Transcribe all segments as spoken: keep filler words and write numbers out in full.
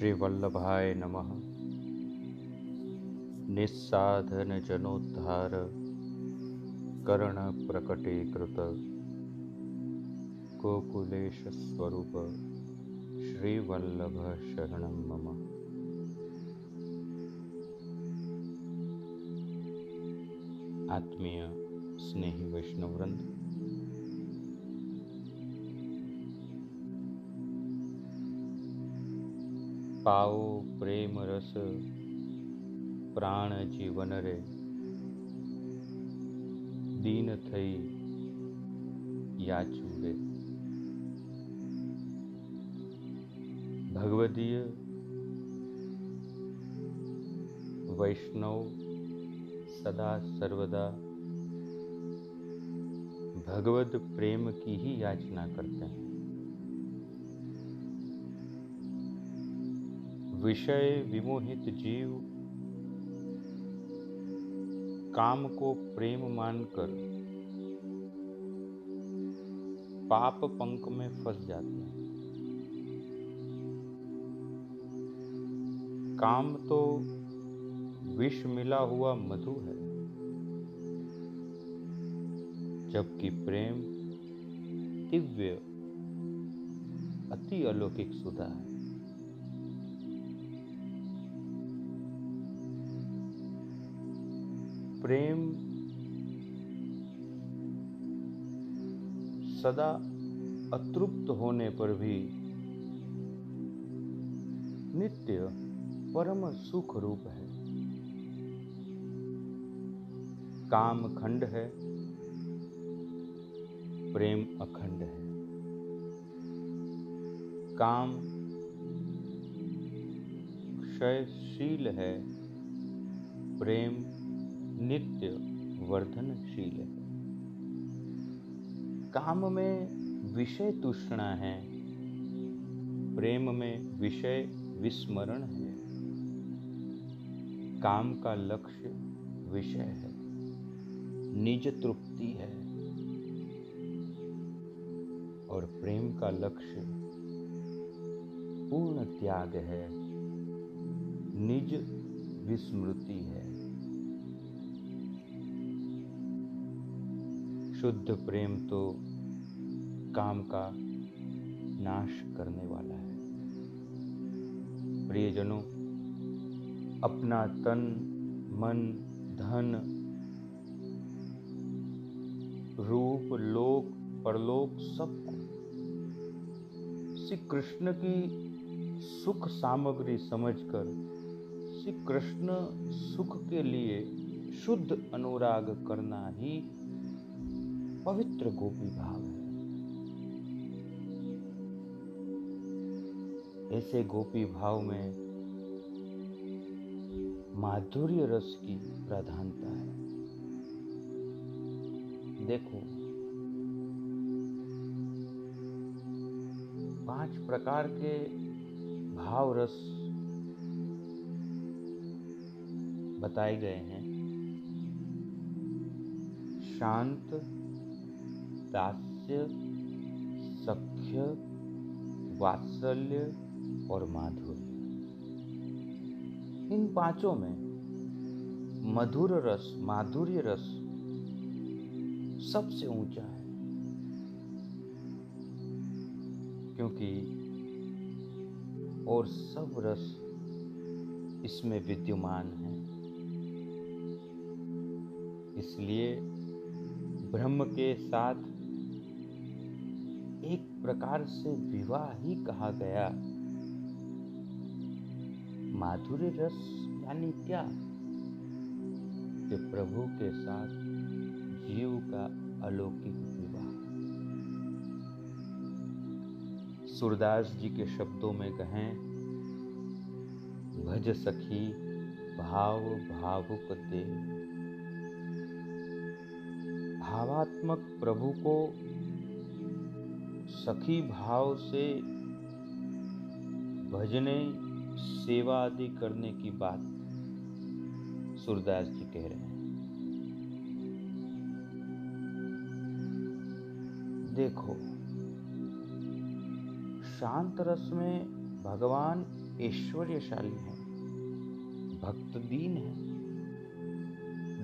श्री वल्लभाय नमः। निस्साधन जनोद्धार करण प्रकटीकृत गोकुलेश स्वरूप श्री वल्लभ शरणं मम। आत्मीय स्नेही वैष्णववृंद, पाओ प्रेम रस प्राण जीवन रे, दीन थई याचू रे। भगवदीय वैष्णव सदा सर्वदा भगवद प्रेम की ही याचना करते हैं। विषय विमोहित जीव काम को प्रेम मानकर पाप पंख में फंस जाते हैं। काम तो विष मिला हुआ मधु है, जबकि प्रेम दिव्य अति अलौकिक सुधा है। प्रेम सदा अतृप्त होने पर भी नित्य परम सुख रूप है। काम खंड है, प्रेम अखंड है। काम क्षयशील है, प्रेम नित्य वर्धनशील है। काम में विषय तृष्णा है, प्रेम में विषय विस्मरण है। काम का लक्ष्य विषय है, निज तृप्ति है, और प्रेम का लक्ष्य पूर्ण त्याग है, निज विस्मृति है। शुद्ध प्रेम तो काम का नाश करने वाला है। प्रियजनों, अपना तन मन धन रूप लोक परलोक सबको श्री कृष्ण की सुख सामग्री समझकर श्री कृष्ण सुख के लिए शुद्ध अनुराग करना ही पवित्र गोपी भाव है। ऐसे गोपी भाव में माधुर्य रस की प्रधानता है। देखो, पांच प्रकार के भाव रस बताए गए हैं। शांत, दास्य, सख्य, वात्सल्य और माधुर्य। इन पांचों में मधुर रस, माधुर्य रस सबसे ऊंचा है, क्योंकि और सब रस इसमें विद्यमान है। इसलिए ब्रह्म के साथ एक प्रकार से विवाह ही कहा गया। माधुर्य रस यानी क्या कि प्रभु के साथ जीव का अलौकिक विवाह। सूरदास जी के शब्दों में कहें, भज सखी भाव भावुक देव। भावात्मक प्रभु को सखी भाव से भजने, सेवा आदि करने की बात सूरदास जी कह रहे हैं। देखो, शांत रस में भगवान ऐश्वर्यशाली है, भक्त दीन है,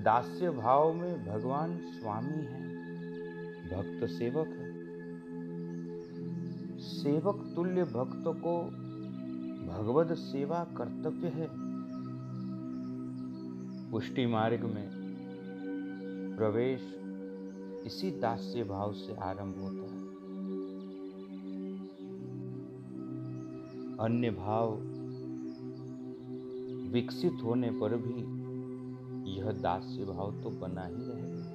दास्य भाव में भगवान स्वामी है, भक्त सेवक है। सेवक तुल्य भक्त को भगवद सेवा कर्तव्य है। पुष्टि मार्ग में प्रवेश इसी दास्य भाव से आरंभ होता है। अन्य भाव विकसित होने पर भी यह दास्य भाव तो बना ही रहेगा।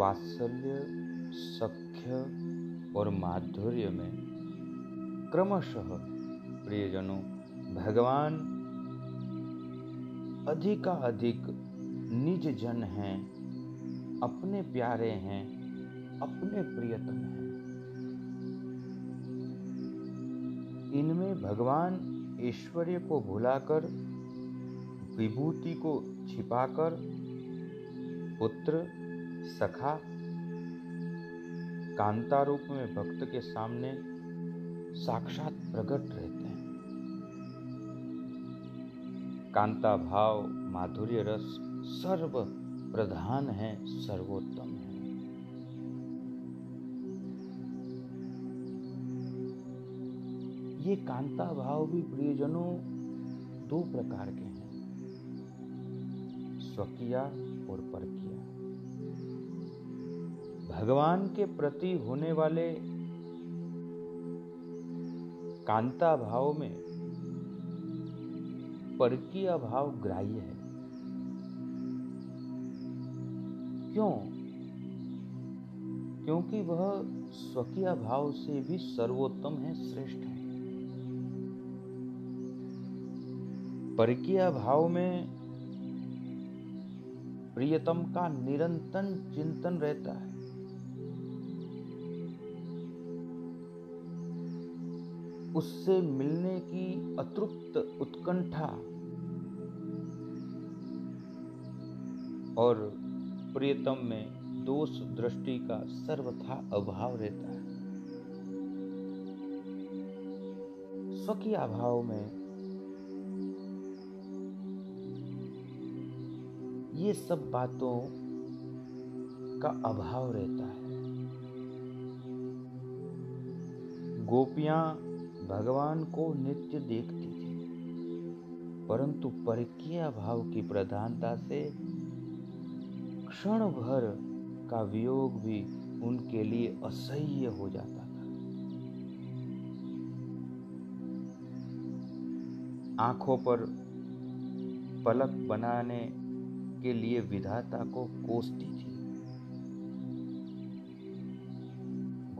वात्सल्य, सख्य और माधुर्य में क्रमशः प्रियजनों भगवान अधिकाधिक निज जन हैं, अपने प्यारे हैं, अपने प्रियतम हैं। इनमें भगवान ऐश्वर्य को भुलाकर, विभूति को छिपाकर, पुत्र, सखा, कांता रूप में भक्त के सामने साक्षात प्रकट रहते हैं। कांता भाव, माधुर्य रस सर्व प्रधान है, सर्वोत्तम है। ये कांता भाव भी प्रियजनों दो प्रकार के हैं, स्वकीया और परकीया। भगवान के प्रति होने वाले कांता भाव में परकीय भाव ग्राह्य है। क्यों? क्योंकि वह स्वकीय भाव से भी सर्वोत्तम है, श्रेष्ठ है। परकीय भाव में प्रियतम का निरंतर चिंतन रहता है। उससे मिलने की अतृप्त उत्कंठा और प्रियतम में दोष दृष्टि का सर्वथा अभाव रहता है। स्वकीय भाव में ये सब बातों का अभाव रहता है। गोपियां भगवान को नित्य देखती थी, परंतु परकीय भाव की प्रधानता से क्षण भर का वियोग भी उनके लिए असह्य हो जाता था। आंखों पर पलक बनाने के लिए विधाता को कोसती थी।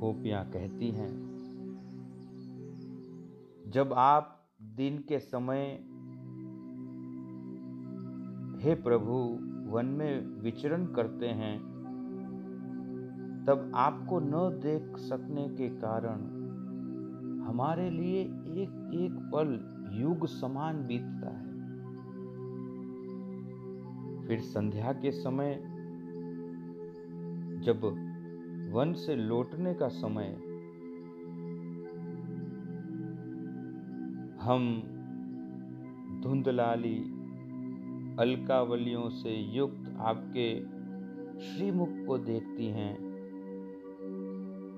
गोपियां कहती हैं, जब आप दिन के समय हे प्रभु वन में विचरण करते हैं, तब आपको न देख सकने के कारण हमारे लिए एक एक पल युग समान बीतता है। फिर संध्या के समय जब वन से लौटने का समय, हम धुंधलाली अलकावलियों से युक्त आपके श्रीमुख को देखती हैं,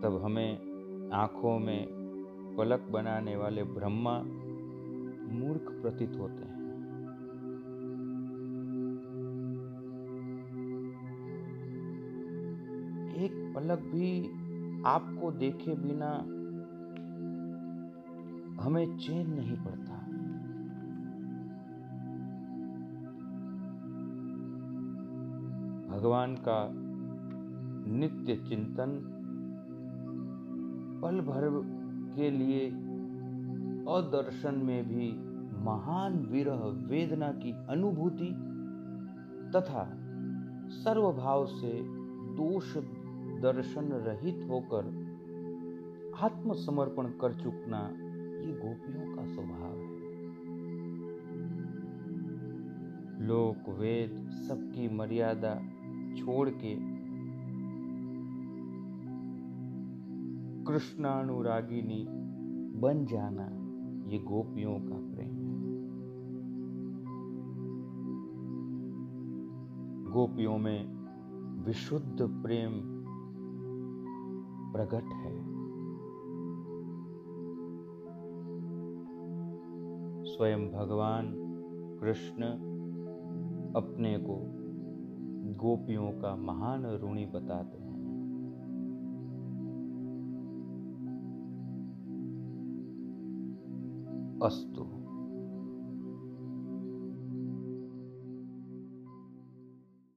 तब हमें आँखों में पलक बनाने वाले ब्रह्मा मूर्ख प्रतीत होते हैं। एक पलक भी आपको देखे बिना हमें चैन नहीं पड़ता। भगवान का नित्य चिंतन पल भर के लिए अदर्शन में भी महान विरह वेदना की अनुभूति तथा सर्वभाव से दोष दर्शन रहित होकर आत्मसमर्पण कर चुकना, ये गोपियों का स्वभाव है। लोक वेद सबकी मर्यादा छोड़ के कृष्णानुरागिनी बन जाना ये गोपियों का प्रेम है। गोपियों में विशुद्ध प्रेम प्रकट है। स्वयं भगवान कृष्ण अपने को गोपियों का महान ऋणी बताते हैं। अस्तु।